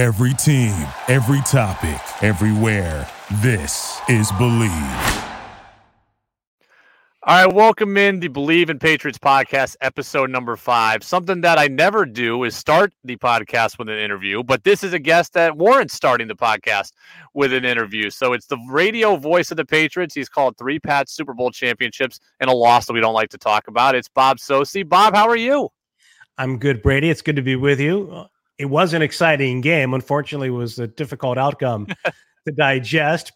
Every team, every topic, everywhere. This is Believe. All right, welcome in the Believe in Patriots podcast, episode number 5. Something that I never do is start the podcast with an interview, but this is a guest that warrants starting the podcast with an interview. So it's the radio voice of the Patriots. He's called 3 Pats Super Bowl championships and a loss that we don't like to talk about. It's Bob Socci. Bob, how are you? I'm good, Brady. It's good to be with you. It was an exciting game. Unfortunately, it was a difficult outcome to digest,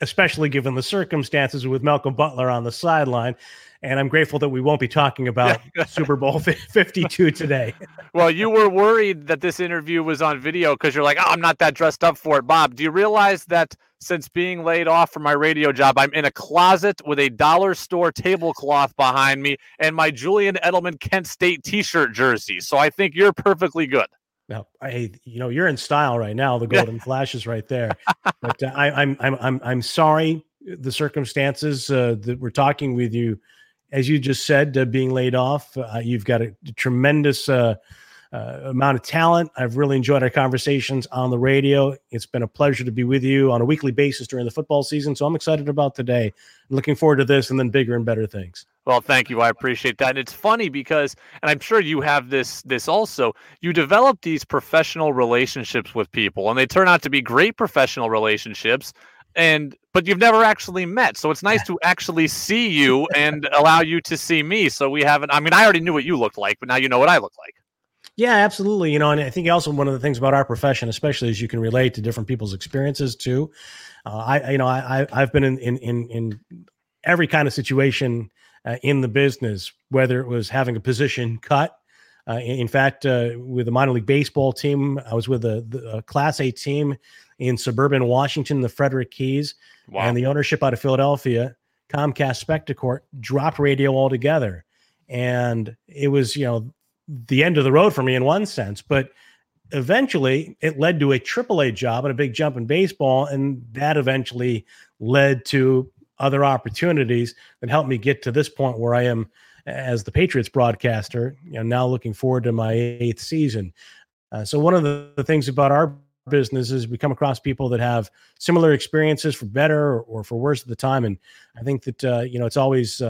especially given the circumstances with Malcolm Butler on the sideline. And I'm grateful that we won't be talking about Super Bowl 52 today. Well, you were worried that this interview was on video because you're like, oh, I'm not that dressed up for it. Bob, do you realize that since being laid off from my radio job, I'm in a closet with a dollar store tablecloth behind me and my Julian Edelman Kent State T-shirt jersey. So I think you're perfectly good. Now, you're in style right now. The golden flash is right there. But I'm sorry the circumstances that we're talking with you, as you just said, being laid off. You've got a tremendous amount of talent. I've really enjoyed our conversations on the radio. It's been a pleasure to be with you on a weekly basis during the football season. So I'm excited about today. I'm looking forward to this and then bigger and better things. Well, thank you. I appreciate that. And it's funny because, and I'm sure you have this also, you develop these professional relationships with people and they turn out to be great professional relationships, but you've never actually met. So it's nice to actually see you and allow you to see me. So I already knew what you looked like, but now you know what I look like. Yeah, absolutely. And I think also one of the things about our profession, especially, is you can relate to different people's experiences too. I've been in every kind of situation in the business, whether it was having a position cut. In fact, with the minor league baseball team, I was with a Class A team in suburban Washington, the Frederick Keys. Wow. And the ownership out of Philadelphia, Comcast Spectacor, dropped radio altogether. And it was, the end of the road for me in one sense, but eventually it led to a AAA job and a big jump in baseball. And that eventually led to other opportunities that helped me get to this point where I am as the Patriots broadcaster, now looking forward to my 8th season. So one of the things about our business is we come across people that have similar experiences, for better or for worse at the time. And I think that, it's always,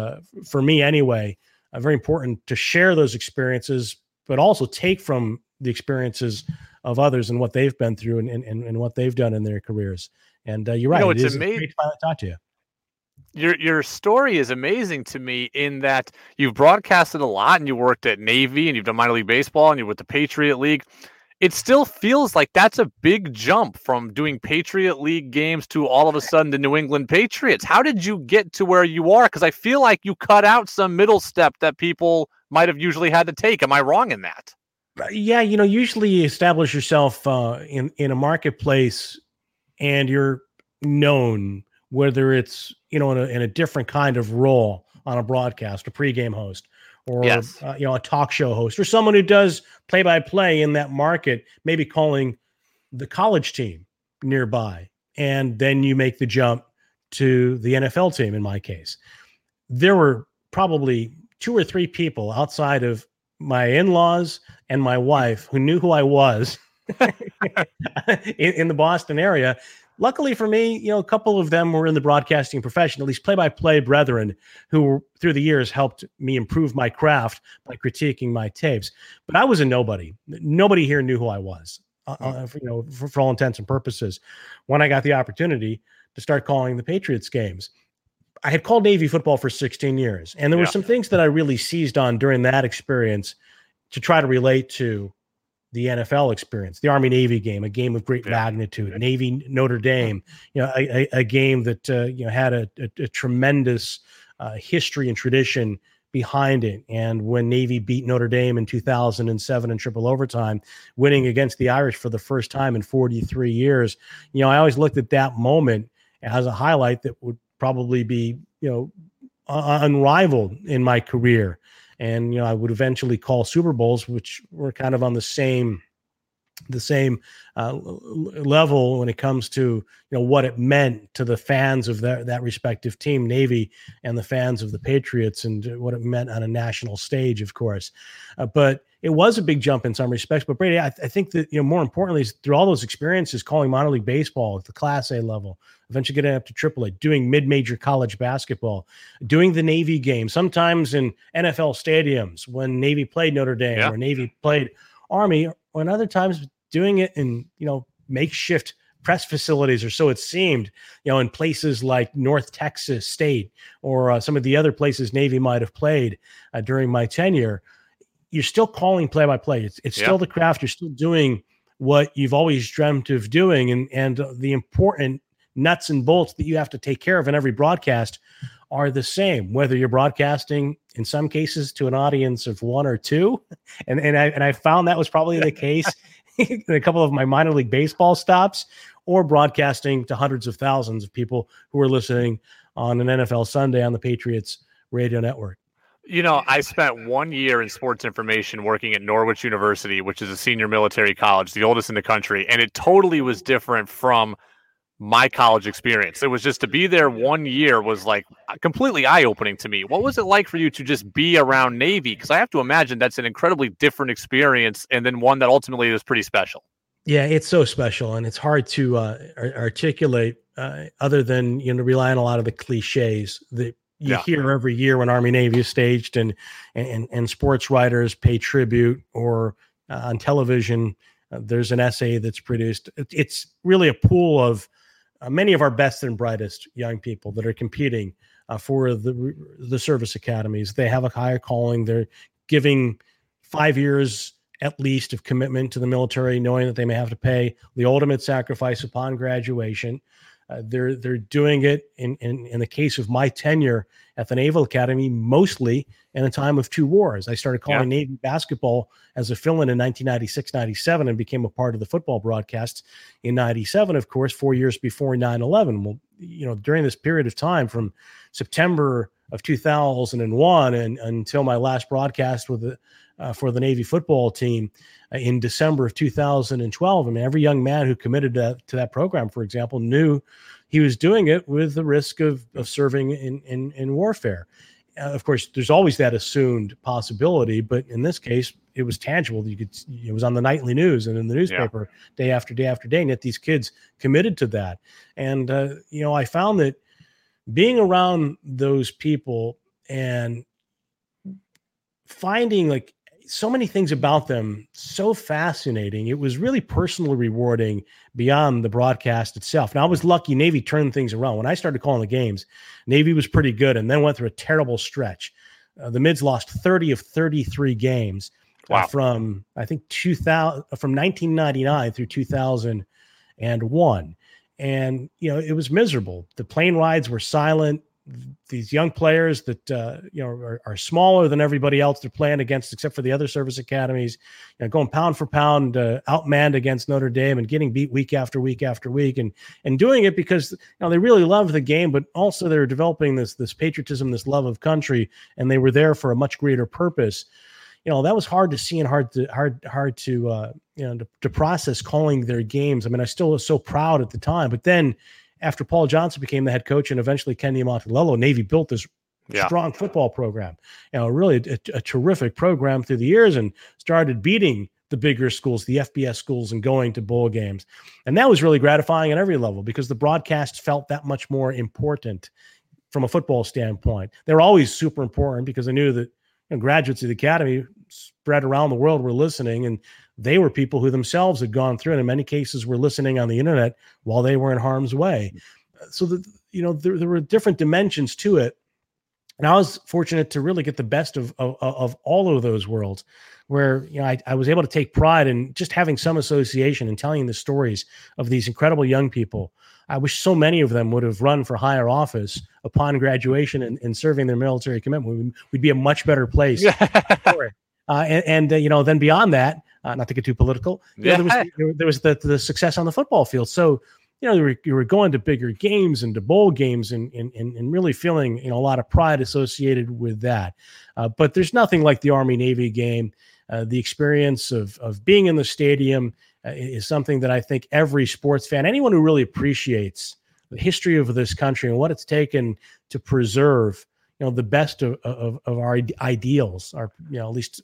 for me anyway, very important to share those experiences, but also take from the experiences of others and what they've been through and what they've done in their careers. And you're right. It's amazing. Great to finally talk to you. Your story is amazing to me in that you've broadcasted a lot and you worked at Navy and you've done minor league baseball and you're with the Patriot League. It still feels like that's a big jump from doing Patriot League games to all of a sudden the New England Patriots. How did you get to where you are? Because I feel like you cut out some middle step that people might have usually had to take. Am I wrong in that? Yeah, usually you establish yourself in a marketplace and you're known, whether it's in a different kind of role on a broadcast, a pregame host, or yes, a talk show host, or someone who does play-by-play in that market, maybe calling the college team nearby, and then you make the jump to the NFL team. In my case, there were probably 2 or 3 people outside of my in-laws and my wife who knew who I was in the Boston area. Luckily for me, a couple of them were in the broadcasting profession, at least play-by-play brethren who through the years helped me improve my craft by critiquing my tapes. But I was a nobody. Nobody here knew who I was, for all intents and purposes. When I got the opportunity to start calling the Patriots games, I had called Navy football for 16 years. And there were some things that I really seized on during that experience to try to relate to the NFL experience, the Army-Navy game, a game of great magnitude, Navy-Notre Dame, a game that had a tremendous history and tradition behind it. And when Navy beat Notre Dame in 2007 in triple overtime, winning against the Irish for the first time in 43 years, I always looked at that moment as a highlight that would probably be, unrivaled in my career. And, I would eventually call Super Bowls, which were kind of on the same the same level when it comes to, you know, what it meant to the fans of that respective team, Navy, and the fans of the Patriots, and what it meant on a national stage, of course. But it was a big jump in some respects. But Brady, I think that, you know, more importantly, is through all those experiences, calling minor league baseball at the Class A level, eventually getting up to AAA, doing mid-major college basketball, doing the Navy game, sometimes in NFL stadiums when Navy played Notre Dame or Navy played Army, and other times doing it in, you know, makeshift press facilities, or so it seemed, you know, in places like North Texas State or some of the other places Navy might have played during my tenure. You're still calling play-by-play. It's still the craft. You're still doing what you've always dreamt of doing, and the important nuts and bolts that you have to take care of in every broadcast are the same, whether you're broadcasting in some cases to an audience of one or two. And I found that was probably the case in a couple of my minor league baseball stops, or broadcasting to hundreds of thousands of people who are listening on an NFL Sunday on the Patriots radio network. You know, I spent 1 year in sports information working at Norwich University, which is a senior military college, the oldest in the country. And it totally was different from my college experience. It was just to be there 1 year was like completely eye-opening to me. What was it like for you to just be around Navy? Because I have to imagine that's an incredibly different experience, and then one that ultimately is pretty special. Yeah, it's so special, and it's hard to articulate other than, you know, rely on a lot of the cliches that you hear every year when Army-Navy is staged, and sports writers pay tribute, or on television, there's an essay that's produced. It's really a pool of many of our best and brightest young people that are competing for the service academies. They have a higher calling. They're giving 5 years at least of commitment to the military, knowing that they may have to pay the ultimate sacrifice upon graduation. They're doing it in the case of my tenure at the Naval Academy, mostly in a time of two wars. I started calling Navy basketball as a fill-in in 1996-97 and became a part of the football broadcasts in 97, of course, 4 years before 9/11. Well, you know, during this period of time from September of 2001 and until my last broadcast with the for the Navy football team in December of 2012. I mean, every young man who committed to that program, for example, knew he was doing it with the risk of serving in warfare. Of course, there's always that assumed possibility, but in this case, it was tangible. It was on the nightly news and in the newspaper day after day after day, and yet these kids committed to that. And, you know, I found that being around those people and finding, like, so many things about them so fascinating. It was really personally rewarding beyond the broadcast itself. Now, I was lucky. Navy turned things around. When I started calling the games, Navy was pretty good and then went through a terrible stretch. The Mids lost 30 of 33 games from, I think, 1999 through 2001. And, you know, it was miserable. The plane rides were silent. These young players that, you know, are smaller than everybody else they're playing against, except for the other service academies, you know, going pound for pound, outmanned against Notre Dame and getting beat week after week after week, and doing it because, you know, they really loved the game, but also they were developing this patriotism, this love of country, and they were there for a much greater purpose. You know, that was hard to see and hard to you know, to process calling their games. I mean, I still was so proud at the time, but then, after Paul Johnson became the head coach and eventually Kenny Montalello, Navy built this strong football program, you know, really a terrific program through the years, and started beating the bigger schools, the FBS schools, and going to bowl games. And that was really gratifying at every level because the broadcast felt that much more important from a football standpoint. They were always super important because I knew that, you know, graduates of the academy spread around the world were listening, and they were people who themselves had gone through, and in many cases were listening on the internet while they were in harm's way. So that, you know, there were different dimensions to it. And I was fortunate to really get the best of all of those worlds, where, you know, I was able to take pride in just having some association and telling the stories of these incredible young people. I wish so many of them would have run for higher office upon graduation and serving their military commitment. We'd be a much better place for it. You know, then beyond that, not to get too political, you know, there was the success on the football field. So, you know, you were going to bigger games and to bowl games and really feeling, you know, a lot of pride associated with that. But there's nothing like the Army-Navy game, the experience of being in the stadium, is something that I think every sports fan, anyone who really appreciates the history of this country and what it's taken to preserve, you know, the best of our ideals, our, you know, at least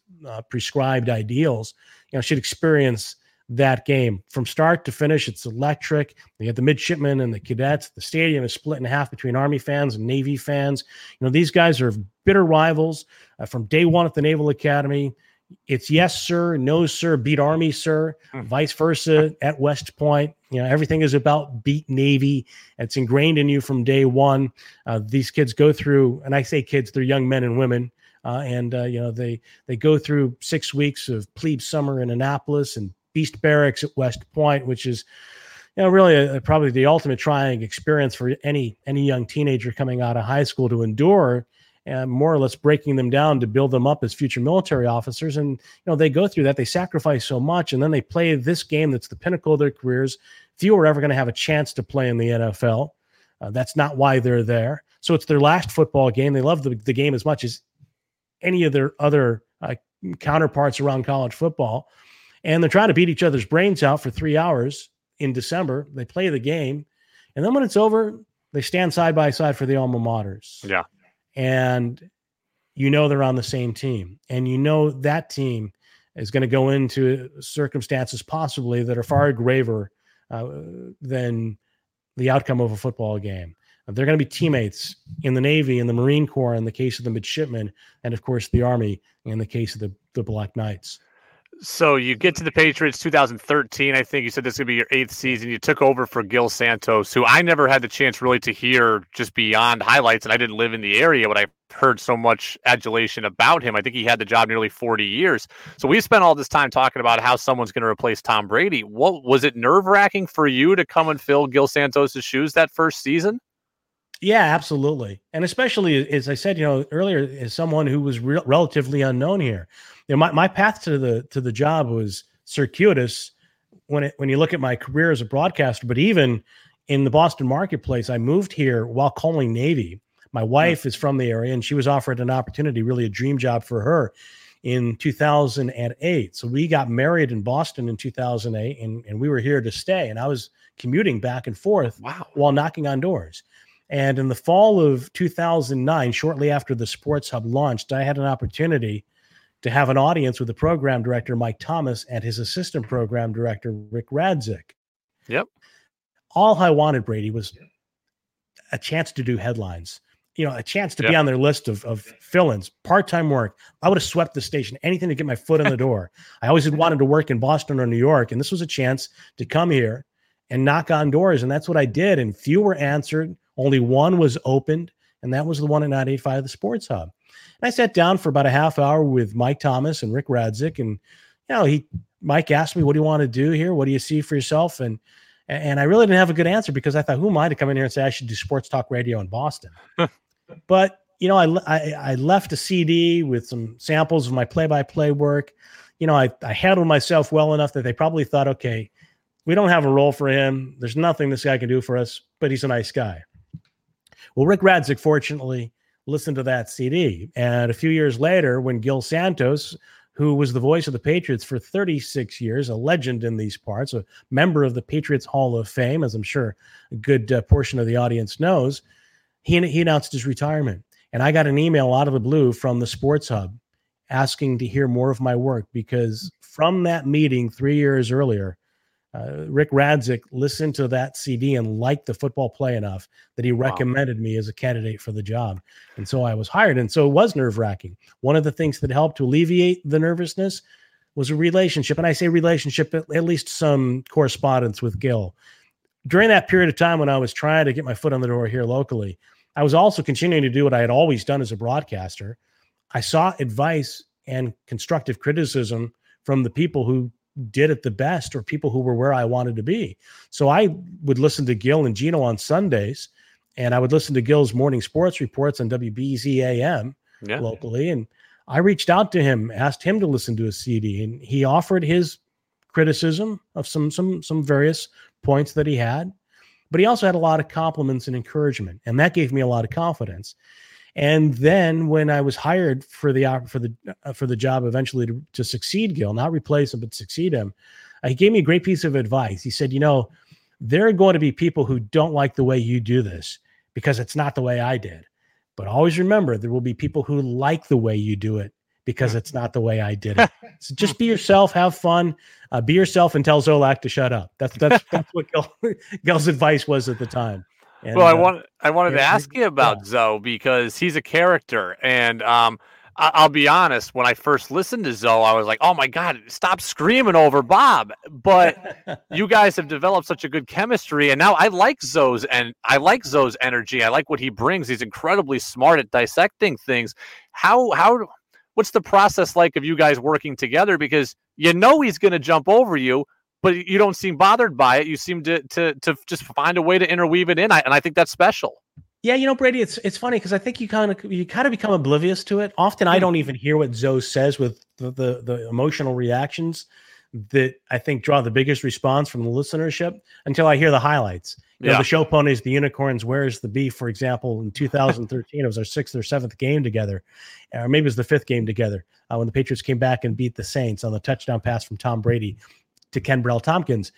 prescribed ideals, you know, should experience that game from start to finish. It's electric. You get the midshipmen and the cadets. The stadium is split in half between Army fans and Navy fans. You know, these guys are bitter rivals from day one at the Naval Academy. It's yes, sir, no, sir, beat Army, sir, vice versa at West Point. You know, everything is about beat Navy. It's ingrained in you from day one. These kids go through, and I say kids, they're young men and women. You know, they go through 6 weeks of plebe summer in Annapolis and Beast Barracks at West Point, which is, you know, really probably the ultimate trying experience for any young teenager coming out of high school to endure, and more or less breaking them down to build them up as future military officers. And, you know, they go through that, they sacrifice so much, and then they play this game that's the pinnacle of their careers. Few are ever going to have a chance to play in the NFL. That's not why they're there. So it's their last football game. They love the game as much as any of their other counterparts around college football. And they're trying to beat each other's brains out for 3 hours in December. They play the game. And then when it's over, they stand side by side for the alma maters. Yeah. And you know they're on the same team. And you know that team is going to go into circumstances possibly that are far graver than the outcome of a football game. They're going to be teammates in the Navy, in the Marine Corps, in the case of the midshipmen, and, of course, the Army, in the case of the Black Knights. So you get to the Patriots 2013. I think you said this is going to be your 8th season. You took over for Gil Santos, who I never had the chance really to hear just beyond highlights, and I didn't live in the area, but I heard so much adulation about him. I think he had the job nearly 40 years. So we spent all this time talking about how someone's going to replace Tom Brady. What was it nerve-wracking for you to come and fill Gil Santos' shoes that first season? Yeah, absolutely. And especially, as I said, you know, earlier, as someone who was relatively unknown here, you know, my path to the job was circuitous when you look at my career as a broadcaster, but even in the Boston marketplace, I moved here while calling Navy. My wife is from the area, and she was offered an opportunity, really a dream job for her, in 2008. So we got married in Boston in 2008 and we were here to stay. And I was commuting back and forth while knocking on doors. And in the fall of 2009, shortly after the Sports Hub launched, I had an opportunity to have an audience with the program director, Mike Thomas, and his assistant program director, Rick Radzik. Yep. All I wanted, Brady, was a chance to do headlines, you know, a chance to be on their list of fill-ins, part-time work. I would have swept the station, anything to get my foot in the door. I always had wanted to work in Boston or New York, and this was a chance to come here and knock on doors. And that's what I did. And few were answered. Only one was opened, and that was the one at 985, the Sports Hub. And I sat down for about a half hour with Mike Thomas and Rick Radzik, and, you know, Mike asked me, "What do you want to do here? What do you see for yourself?" And I really didn't have a good answer, because I thought, who am I to come in here and say I should do sports talk radio in Boston? But, you know, I left a CD with some samples of my play-by-play work. You know, I handled myself well enough that they probably thought, okay, we don't have a role for him. There's nothing this guy can do for us, but he's a nice guy. Well, Rick Radzik, fortunately, listened to that CD. And a few years later, when Gil Santos, who was the voice of the Patriots for 36 years, a legend in these parts, a member of the Patriots Hall of Fame, as I'm sure a good portion of the audience knows, he announced his retirement. And I got an email out of the blue from the Sports Hub asking to hear more of my work, because from that meeting 3 years earlier, Rick Radzik listened to that CD and liked the football play enough that he recommended me as a candidate for the job. And so I was hired. And so it was nerve-wracking. One of the things that helped to alleviate the nervousness was a relationship. And I say relationship, at least some correspondence with Gil. During that period of time when I was trying to get my foot on the door here locally, I was also continuing to do what I had always done as a broadcaster. I sought advice and constructive criticism from the people who did it the best, or people who were where I wanted to be. So I would listen to Gil and Gino on Sundays, and I would listen to Gil's morning sports reports on WBZ AM locally. And I reached out to him, asked him to listen to a CD, and he offered his criticism of some various points that he had, but he also had a lot of compliments and encouragement. And that gave me a lot of confidence. And then when I was hired for the job eventually to succeed Gil, not replace him, but succeed him, he gave me a great piece of advice. He said, you know, there are going to be people who don't like the way you do this because it's not the way I did. But always remember, there will be people who like the way you do it because it's not the way I did it. So just be yourself, have fun, be yourself, and tell Zolak to shut up. That's what Gil's advice was at the time. And, well, I wanted to ask you about Zoe because he's a character, and I'll be honest. When I first listened to Zoe, I was like, "Oh my God, stop screaming over Bob!" But you guys have developed such a good chemistry, and now I like Zoe's and I like Zoe's energy. I like what he brings. He's incredibly smart at dissecting things. What's the process like of you guys working together? Because you know he's going to jump over you, but you don't seem bothered by it. You seem to just find a way to interweave it in. And I think that's special. Yeah. You know, Brady, it's funny. Cause I think you kind of become oblivious to it. Often I don't even hear what Zoe says with the emotional reactions that I think draw the biggest response from the listenership until I hear the highlights. You know, the show ponies, the unicorns, where's the beef, for example, in 2013, it was our 6th or 7th game together. Or maybe it was the 5th game together when the Patriots came back and beat the Saints on the touchdown pass from Tom Brady to Ken Brell-Tompkins.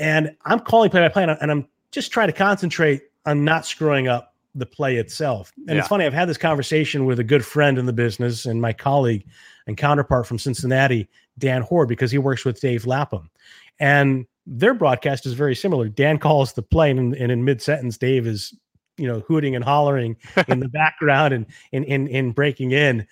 And I'm calling play-by-play, and I'm just trying to concentrate on not screwing up the play itself. And it's funny, I've had this conversation with a good friend in the business and my colleague and counterpart from Cincinnati, Dan Hoare, because he works with Dave Lapham. And their broadcast is very similar. Dan calls the play, and in mid-sentence, Dave is, you know, hooting and hollering in the background and in breaking in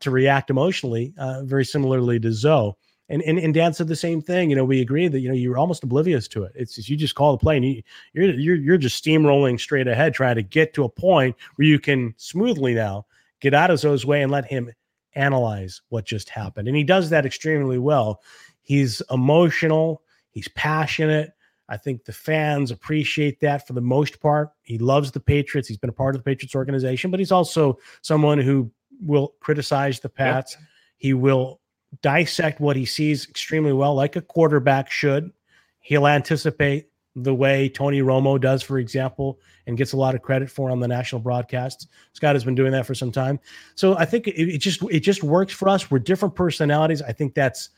to react emotionally, very similarly to Zoe. And Dan said the same thing. You know, we agree that, you know, you're almost oblivious to it. It's you just call the play, and you're just steamrolling straight ahead, trying to get to a point where you can smoothly now get out of Zoe's way and let him analyze what just happened. And he does that extremely well. He's emotional. He's passionate. I think the fans appreciate that for the most part. He loves the Patriots. He's been a part of the Patriots organization, but he's also someone who will criticize the Pats. Yep. He will dissect what he sees extremely well, like a quarterback should. He'll anticipate the way Tony Romo does, for example, and gets a lot of credit for on the national broadcasts. Scott has been doing that for some time. So I think it just works for us. We're different personalities. I think that's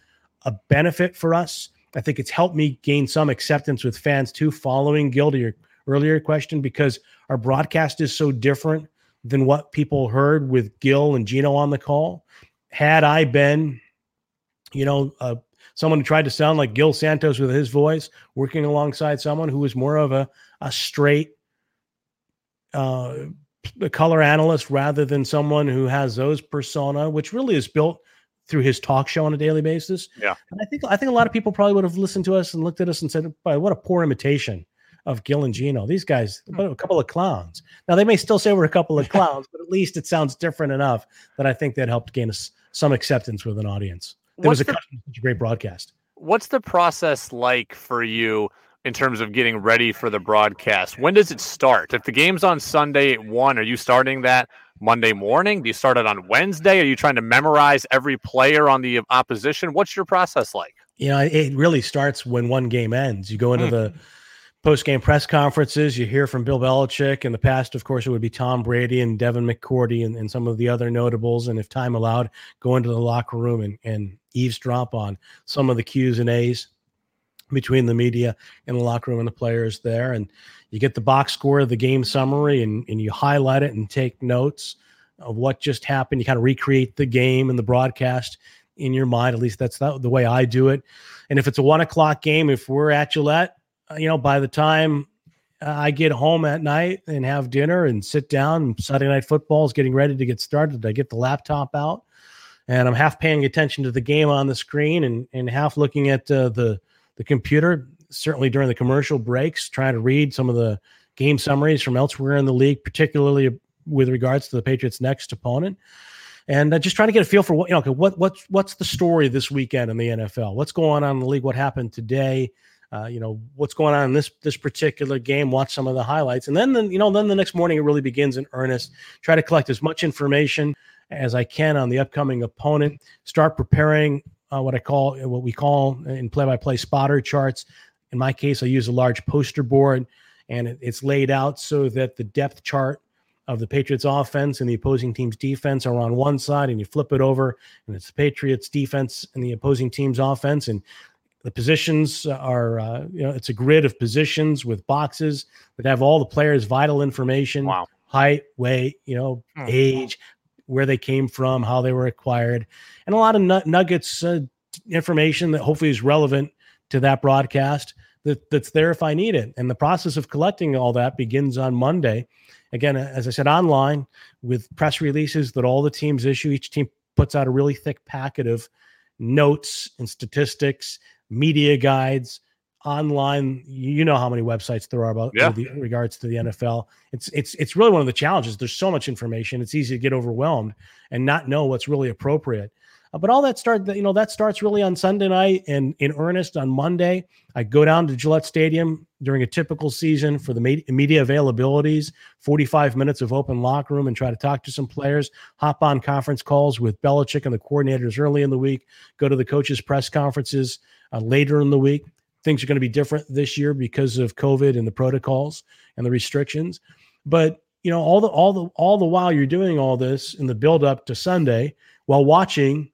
a benefit for us. I think it's helped me gain some acceptance with fans too, following Gil, to your earlier question, because our broadcast is so different than what people heard with Gil and Gino on the call. Had I been, you know, someone who tried to sound like Gil Santos with his voice, working alongside someone who was more of a straight color analyst rather than someone who has those persona, which really is built through his talk show on a daily basis. Yeah. And I think a lot of people probably would have listened to us and looked at us and said, "Boy, what a poor imitation of Gil and Gino. These guys, a couple of clowns." Now, they may still say we're a couple of clowns, but at least it sounds different enough that I think that helped gain us some acceptance with an audience. It was a great broadcast. What's the process like for you in terms of getting ready for the broadcast? When does it start? If the game's on Sunday at 1, are you starting that Monday morning? Do you start it on Wednesday? Are you trying to memorize every player on the opposition? What's your process like? You know, it really starts when one game ends. You go into the post-game press conferences. You hear from Bill Belichick. In the past, of course, it would be Tom Brady and Devin McCourty and some of the other notables. And if time allowed, go into the locker room and eavesdrop on some of the Q's and A's between the media and the locker room and the players there. And you get the box score of the game summary and you highlight it and take notes of what just happened. You kind of recreate the game and the broadcast in your mind. At least that's the way I do it. And if it's a 1:00 game, if we're at Gillette, you know, by the time I get home at night and have dinner and sit down, Saturday Night Football is getting ready to get started. I get the laptop out and I'm half paying attention to the game on the screen and half looking at the computer, certainly during the commercial breaks, trying to read some of the game summaries from elsewhere in the league, particularly with regards to the Patriots' next opponent. And just trying to get a feel for what's the story this weekend in the NFL? What's going on in the league? What happened today? You know, what's going on in this particular game? Watch some of the highlights. And then the next morning, it really begins in earnest. Try to collect as much information as I can on the upcoming opponent. Start preparing what we call in play-by-play spotter charts. In my case, I use a large poster board, and it's laid out so that the depth chart of the Patriots offense and the opposing team's defense are on one side, and you flip it over and it's the Patriots defense and the opposing team's offense. And The positions are, it's a grid of positions with boxes that have all the players' vital information, wow, height, weight, age, where they came from, how they were acquired, and a lot of nuggets, information that hopefully is relevant to that broadcast that's there if I need it. And the process of collecting all that begins on Monday. Again, as I said, online with press releases that all the teams issue. Each team puts out a really thick packet of notes and statistics, media guides, online. You know how many websites there are about in regards to the NFL. It's really one of the challenges. There's so much information. It's easy to get overwhelmed and not know what's really appropriate. But all that starts really on Sunday night and in earnest on Monday. I go down to Gillette Stadium during a typical season for the media availabilities, 45 minutes of open locker room, and try to talk to some players, hop on conference calls with Belichick and the coordinators early in the week, go to the coaches' press conferences later in the week. Things are going to be different this year because of COVID and the protocols and the restrictions. But all the while you're doing all this in the build-up to Sunday while watching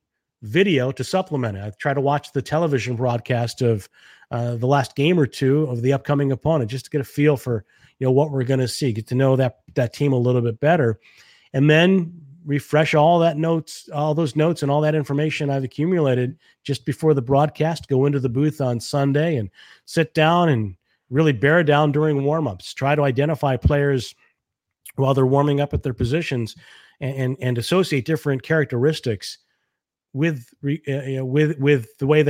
video to supplement it. I try to watch the television broadcast of the last game or two of the upcoming opponent just to get a feel for what we're going to see, get to know that team a little bit better, and then refresh all those notes and all that information I've accumulated just before the broadcast. Go into the booth on Sunday and sit down and really bear down during warmups. Try to identify players while they're warming up at their positions and associate different characteristics with the way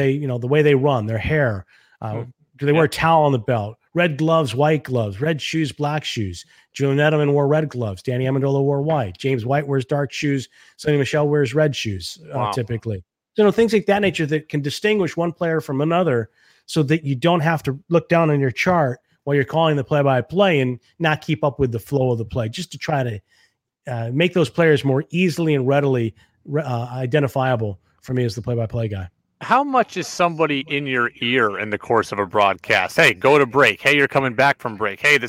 they run, their hair. Do they wear a towel on the belt? Red gloves, white gloves, red shoes, black shoes. Julian Edelman wore red gloves. Danny Amendola wore white. James White wears dark shoes. Sony Michel wears red shoes, typically. So, things like that nature that can distinguish one player from another so that you don't have to look down on your chart while you're calling the play-by-play and not keep up with the flow of the play, just to try to make those players more easily and readily identifiable for me as the play-by-play guy. How much is somebody in your ear in the course of a broadcast? Hey, go to break. Hey, you're coming back from break. Hey, the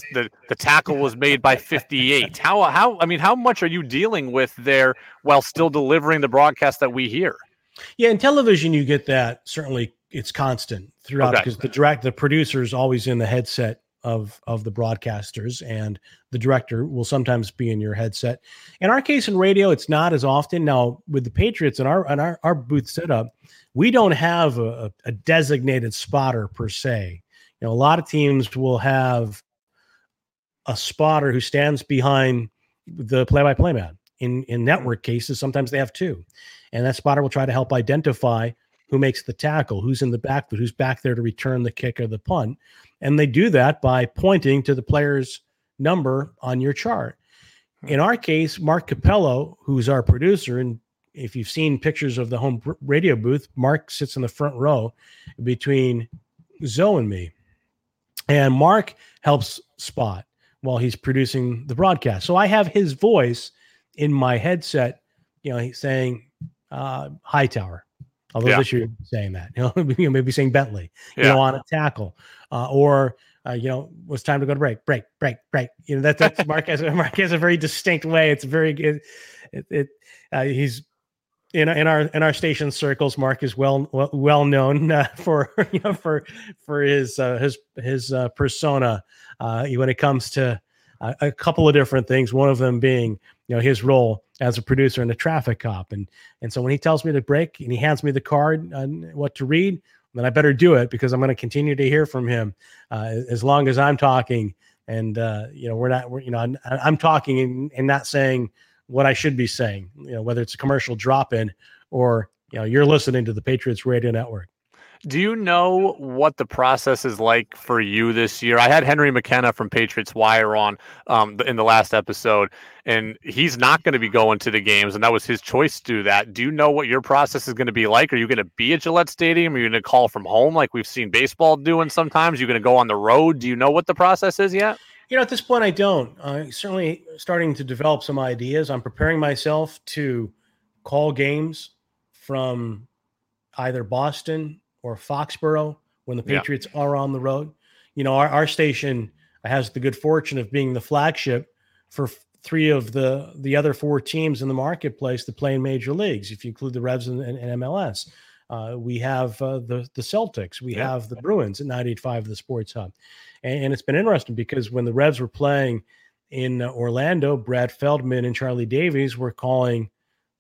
tackle was made by 58. How much are you dealing with there while still delivering the broadcast that we hear? Yeah, in television you get that. Certainly it's constant throughout because the producer is always in the headset of the broadcasters, and the director will sometimes be in your headset. In our case in radio, it's not as often. Now with the Patriots and our booth setup, we don't have a designated spotter per se. A lot of teams will have a spotter who stands behind the play-by-play man. In network cases, sometimes they have two, and that spotter will try to help identify who makes the tackle, who's in the backfield, who's back there to return the kick or the punt. And they do that by pointing to the player's number on your chart. In our case, Mark Capello, who's our producer, and if you've seen pictures of the home radio booth, Mark sits in the front row between Zoe and me. And Mark helps spot while he's producing the broadcast. So I have his voice in my headset, he's saying Hightower. Although this year you're saying that, maybe saying Bentley, on a tackle, or it's time to go to break. That's Mark has a very distinct way. It's very good. He's in our station circles. Mark is well known for his persona when it comes to a couple of different things. One of them being his role as a producer and a traffic cop. And so when he tells me to break and he hands me the card on what to read, then I better do it because I'm going to continue to hear from him as long as I'm talking. And, I'm talking and not saying what I should be saying, whether it's a commercial drop-in or, you're listening to the Patriots Radio Network. Do you know what the process is like for you this year? I had Henry McKenna from Patriots Wire on in the last episode, and he's not going to be going to the games, and that was his choice to do that. Do you know what your process is going to be like? Are you going to be at Gillette Stadium? Are you going to call from home like we've seen baseball doing sometimes? Are you going to go on the road? Do you know what the process is yet? At this point, I don't. I'm certainly starting to develop some ideas. I'm preparing myself to call games from either Boston or Foxborough when the Patriots are on the road. Our station has the good fortune of being the flagship for three of the other four teams in the marketplace that play in major leagues, if you include the Revs and MLS. We have the Celtics. We have the Bruins at 98.5, the Sports Hub. And it's been interesting because when the Revs were playing in Orlando, Brad Feldman and Charlie Davies were calling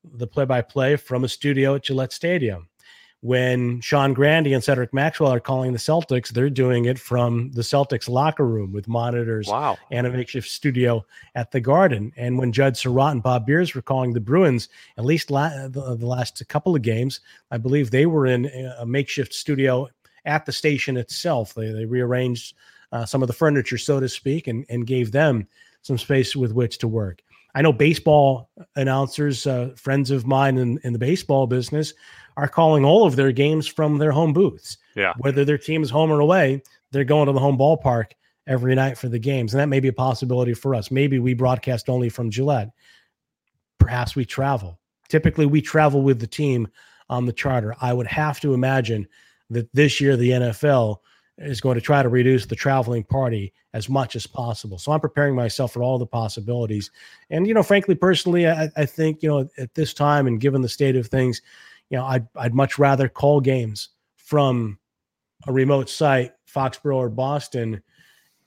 the play-by-play from a studio at Gillette Stadium. When Sean Grandy and Cedric Maxwell are calling the Celtics, they're doing it from the Celtics locker room with monitors and a makeshift studio at the Garden. And when Judd Surratt and Bob Beers were calling the Bruins, at least the last couple of games, I believe they were in a makeshift studio at the station itself. They rearranged some of the furniture, so to speak, and gave them some space with which to work. I know baseball announcers, friends of mine in the baseball business, are calling all of their games from their home booths. Yeah. Whether their team is home or away, they're going to the home ballpark every night for the games. And that may be a possibility for us. Maybe we broadcast only from Gillette. Perhaps we travel. Typically, we travel with the team on the charter. I would have to imagine that this year the NFL is going to try to reduce the traveling party as much as possible. So I'm preparing myself for all the possibilities. And, you know, frankly, personally, I think, you know, at this time and given the state of things, you know, I'd much rather call games from a remote site, Foxborough or Boston,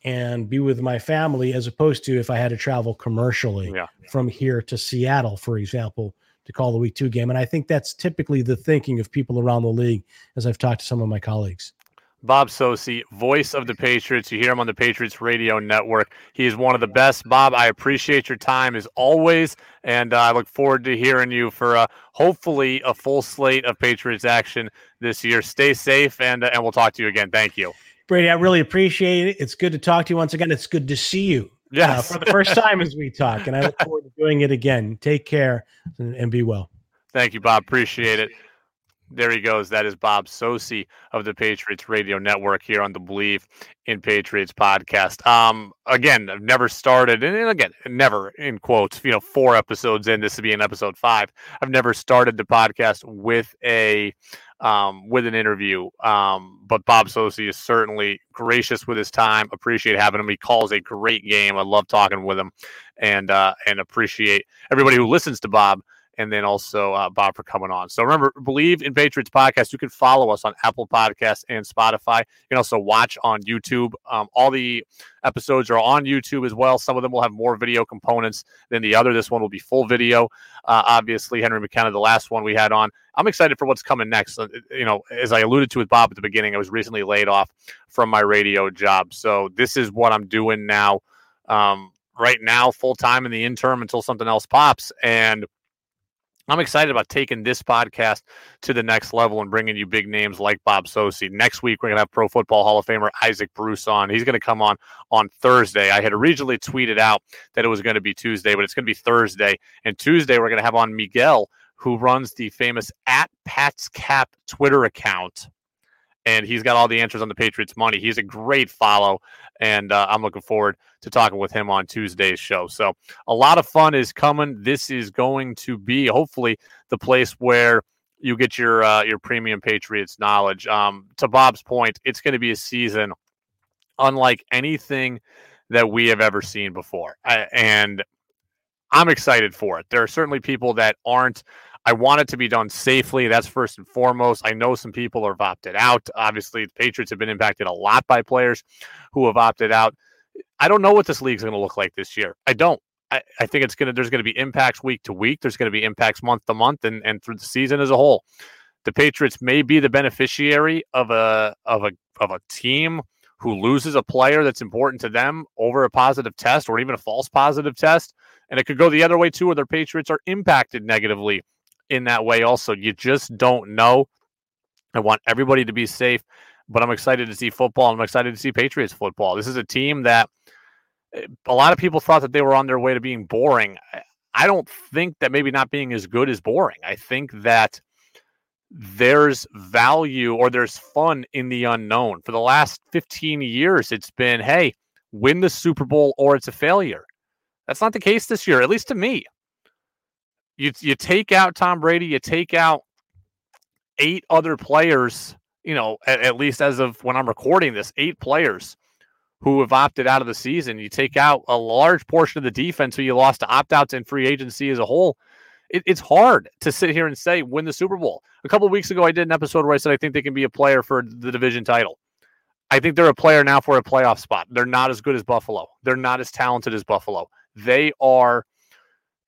and be with my family as opposed to if I had to travel commercially from here to Seattle, for example, to call the week two game. And I think that's typically the thinking of people around the league as I've talked to some of my colleagues. Bob Socci, voice of the Patriots. You hear him on the Patriots Radio Network. He is one of the best. Bob, I appreciate your time as always, and I look forward to hearing you for hopefully a full slate of Patriots action this year. Stay safe, and we'll talk to you again. Thank you. Brady, I really appreciate it. It's good to talk to you once again. It's good to see you for the first time as we talk, and I look forward to doing it again. Take care and be well. Thank you, Bob. Appreciate it. There he goes. That is Bob Socci of the Patriots Radio Network here on the Believe in Patriots podcast. Again, I've never started, and again, never in quotes, you know, 4 episodes in, this would be in episode 5. I've never started the podcast with a with an interview, but Bob Socci is certainly gracious with his time. Appreciate having him. He calls a great game. I love talking with him, and appreciate everybody who listens to Bob. And then also Bob for coming on. So remember, Believe in Patriots podcast. You can follow us on Apple Podcasts and Spotify. You can also watch on YouTube. All the episodes are on YouTube as well. Some of them will have more video components than the other. This one will be full video. Obviously, Henry McKenna, the last one we had on. I'm excited for what's coming next. You know, as I alluded to with Bob at the beginning, I was recently laid off from my radio job. So this is what I'm doing now, right now, full time in the interim until something else pops. And I'm excited about taking this podcast to the next level and bringing you big names like Bob Socci. Next week, we're going to have Pro Football Hall of Famer Isaac Bruce on. He's going to come on Thursday. I had originally tweeted out that it was going to be Tuesday, but it's going to be Thursday. And Tuesday, we're going to have on Miguel, who runs the famous @PatsCap Twitter account. And he's got all the answers on the Patriots money. He's a great follow, and I'm looking forward to talking with him on Tuesday's show. So a lot of fun is coming. This is going to be, hopefully, the place where you get your premium Patriots knowledge. To Bob's point, it's going to be a season unlike anything that we have ever seen before. And I'm excited for it. There are certainly people that aren't. I want it to be done safely. That's first and foremost. I know some people have opted out. Obviously, the Patriots have been impacted a lot by players who have opted out. I don't know what this league's going to look like this year. I don't. I think it's going to. There's going to be impacts week to week. There's going to be impacts month to month, and through the season as a whole. The Patriots may be the beneficiary of a team who loses a player that's important to them over a positive test or even a false positive test, and it could go the other way too, where their Patriots are impacted negatively in that way also. You just don't know. I want everybody to be safe, but I'm excited to see football. I'm excited to see Patriots football. This is a team that a lot of people thought that they were on their way to being boring. I don't think that maybe not being as good is boring. I think that there's value or there's fun in the unknown. For the last 15 years, it's been, hey, win the Super Bowl or it's a failure. That's not the case this year, at least to me. You take out Tom Brady, you take out 8 other players, you know, at least as of when I'm recording this, 8 players who have opted out of the season. You take out a large portion of the defense who you lost to opt-outs and free agency as a whole, it's hard to sit here and say win the Super Bowl. A couple of weeks ago, I did an episode where I said I think they can be a player for the division title. I think they're a player now for a playoff spot. They're not as good as Buffalo. They're not as talented as Buffalo. They are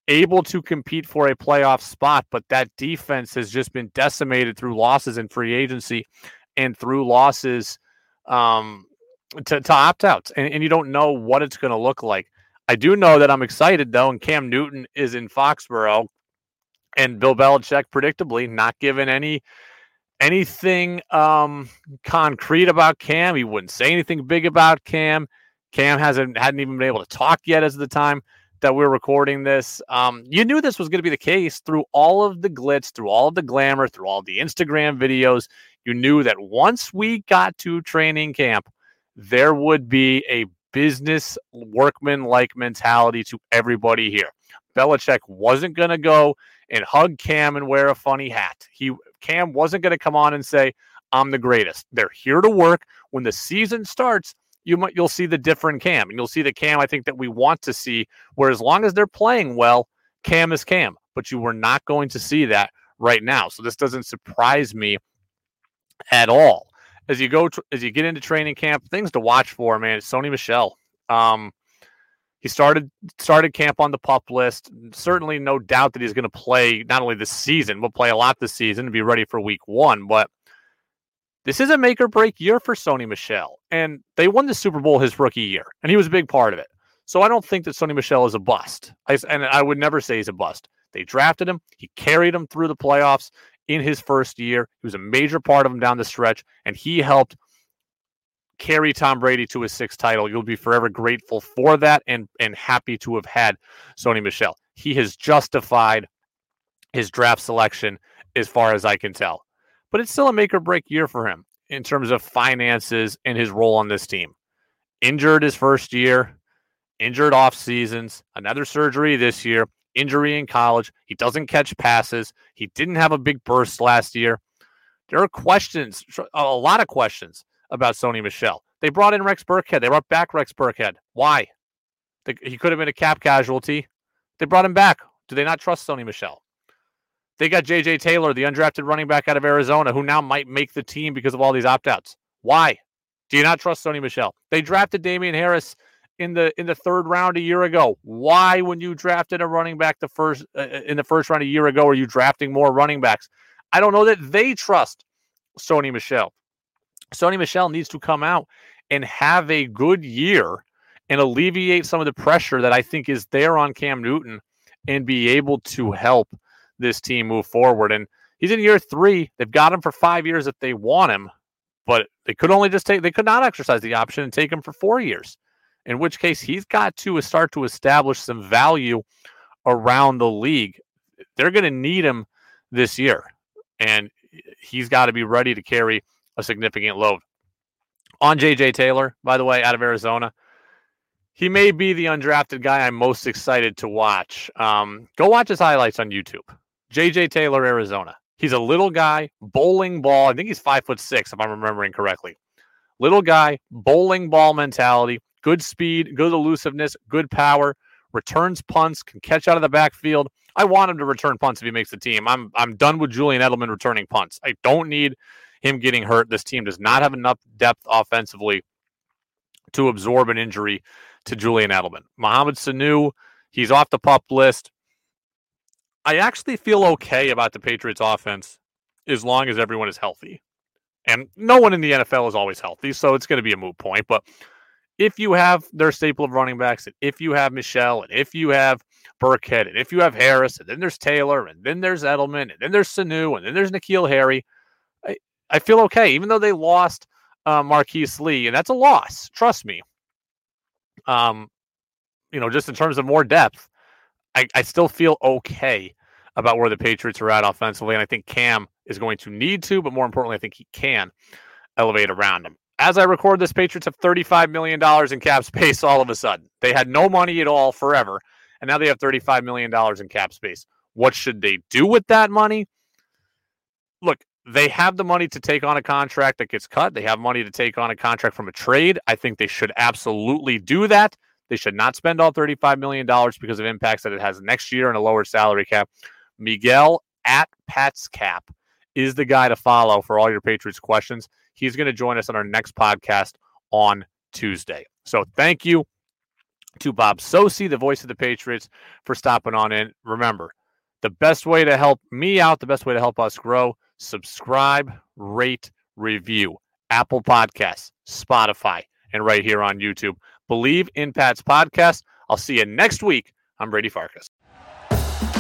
able to compete for a playoff spot, but that defense has just been decimated through losses in free agency and through losses to opt-outs. And you don't know what it's going to look like. I do know that I'm excited, though, and Cam Newton is in Foxborough, and Bill Belichick, predictably, not given anything concrete about Cam. He wouldn't say anything big about Cam. Cam hadn't even been able to talk yet as of the time that we're recording this. You knew this was going to be the case through all of the glitz, through all of the glamour, through all the Instagram videos. You knew that once we got to training camp, there would be a business workman-like mentality to everybody here. Belichick wasn't going to go and hug Cam and wear a funny hat. Cam wasn't going to come on and say, I'm the greatest. They're here to work. When the season starts, you'll see the different Cam. And you'll see the Cam I think that we want to see, where as long as they're playing well, Cam is Cam. But you were not going to see that right now. So this doesn't surprise me at all. As you go, as you get into training camp, things to watch for, man, it's Sony Michel. He started camp on the PUP list. Certainly no doubt that he's going to play not only this season, but play a lot this season to be ready for week 1. But this is a make or break year for Sony Michel. And they won the Super Bowl his rookie year, and he was a big part of it. So I don't think that Sony Michel is a bust. I would never say he's a bust. They drafted him. He carried him through the playoffs in his first year. He was a major part of him down the stretch, and he helped carry Tom Brady to his 6th title. You'll be forever grateful for that and happy to have had Sony Michel. He has justified his draft selection as far as I can tell. But it's still a make or break year for him in terms of finances and his role on this team. Injured his first year, injured off seasons, another surgery this year, injury in college. He doesn't catch passes. He didn't have a big burst last year. There are questions, a lot of questions about Sony Michel. They brought in Rex Burkhead. They brought back Rex Burkhead. Why? He could have been a cap casualty. They brought him back. Do they not trust Sony Michel? They got JJ Taylor, the undrafted running back out of Arizona, who now might make the team because of all these opt-outs. Why? Do you not trust Sony Michel? They drafted Damian Harris in the 3rd round a year ago. Why, when you drafted a running back in the first round a year ago, are you drafting more running backs? I don't know that they trust Sony Michel. Sony Michel needs to come out and have a good year and alleviate some of the pressure that I think is there on Cam Newton and be able to help this team move forward. And he's in year 3. They've got him for 5 years if they want him, but they could not exercise the option and take him for 4 years, in which case he's got to start to establish some value around the league. They're going to need him this year, and he's got to be ready to carry a significant load. On JJ Taylor, by the way, out of Arizona, he may be the undrafted guy I'm most excited to watch. Go watch his highlights on YouTube. JJ Taylor, Arizona. He's a little guy, bowling ball. I think he's 5'6", if I'm remembering correctly. Little guy, bowling ball mentality, good speed, good elusiveness, good power, returns punts, can catch out of the backfield. I want him to return punts if he makes the team. I'm done with Julian Edelman returning punts. I don't need him getting hurt. This team does not have enough depth offensively to absorb an injury to Julian Edelman. Mohamed Sanu, he's off the PUP list. I actually feel okay about the Patriots offense as long as everyone is healthy. And no one in the NFL is always healthy, so it's going to be a moot point. But if you have their staple of running backs, and if you have Michel, and if you have Burkhead, and if you have Harris, and then there's Taylor, and then there's Edelman, and then there's Sanu, and then there's N'Keal Harry, I feel okay, even though they lost Marquise Lee, and that's a loss. Trust me. Just in terms of more depth, I still feel okay about where the Patriots are at offensively, and I think Cam is going to need to, but more importantly, I think he can elevate around him. As I record this, Patriots have $35 million in cap space all of a sudden. They had no money at all forever, and now they have $35 million in cap space. What should they do with that money? Look, they have the money to take on a contract that gets cut. They have money to take on a contract from a trade. I think they should absolutely do that. They should not spend all $35 million because of impacts that it has next year and a lower salary cap Miguel at Pat's Cap is the guy to follow for all your Patriots questions. He's going to join us on our next podcast on Tuesday. So thank you to Bob Socci, the voice of the Patriots, for stopping on in. Remember, the best way to help me out, the best way to help us grow, subscribe, rate, review. Apple Podcasts, Spotify, and right here on YouTube. Believe in Pat's Podcast. I'll see you next week. I'm Brady Farkas.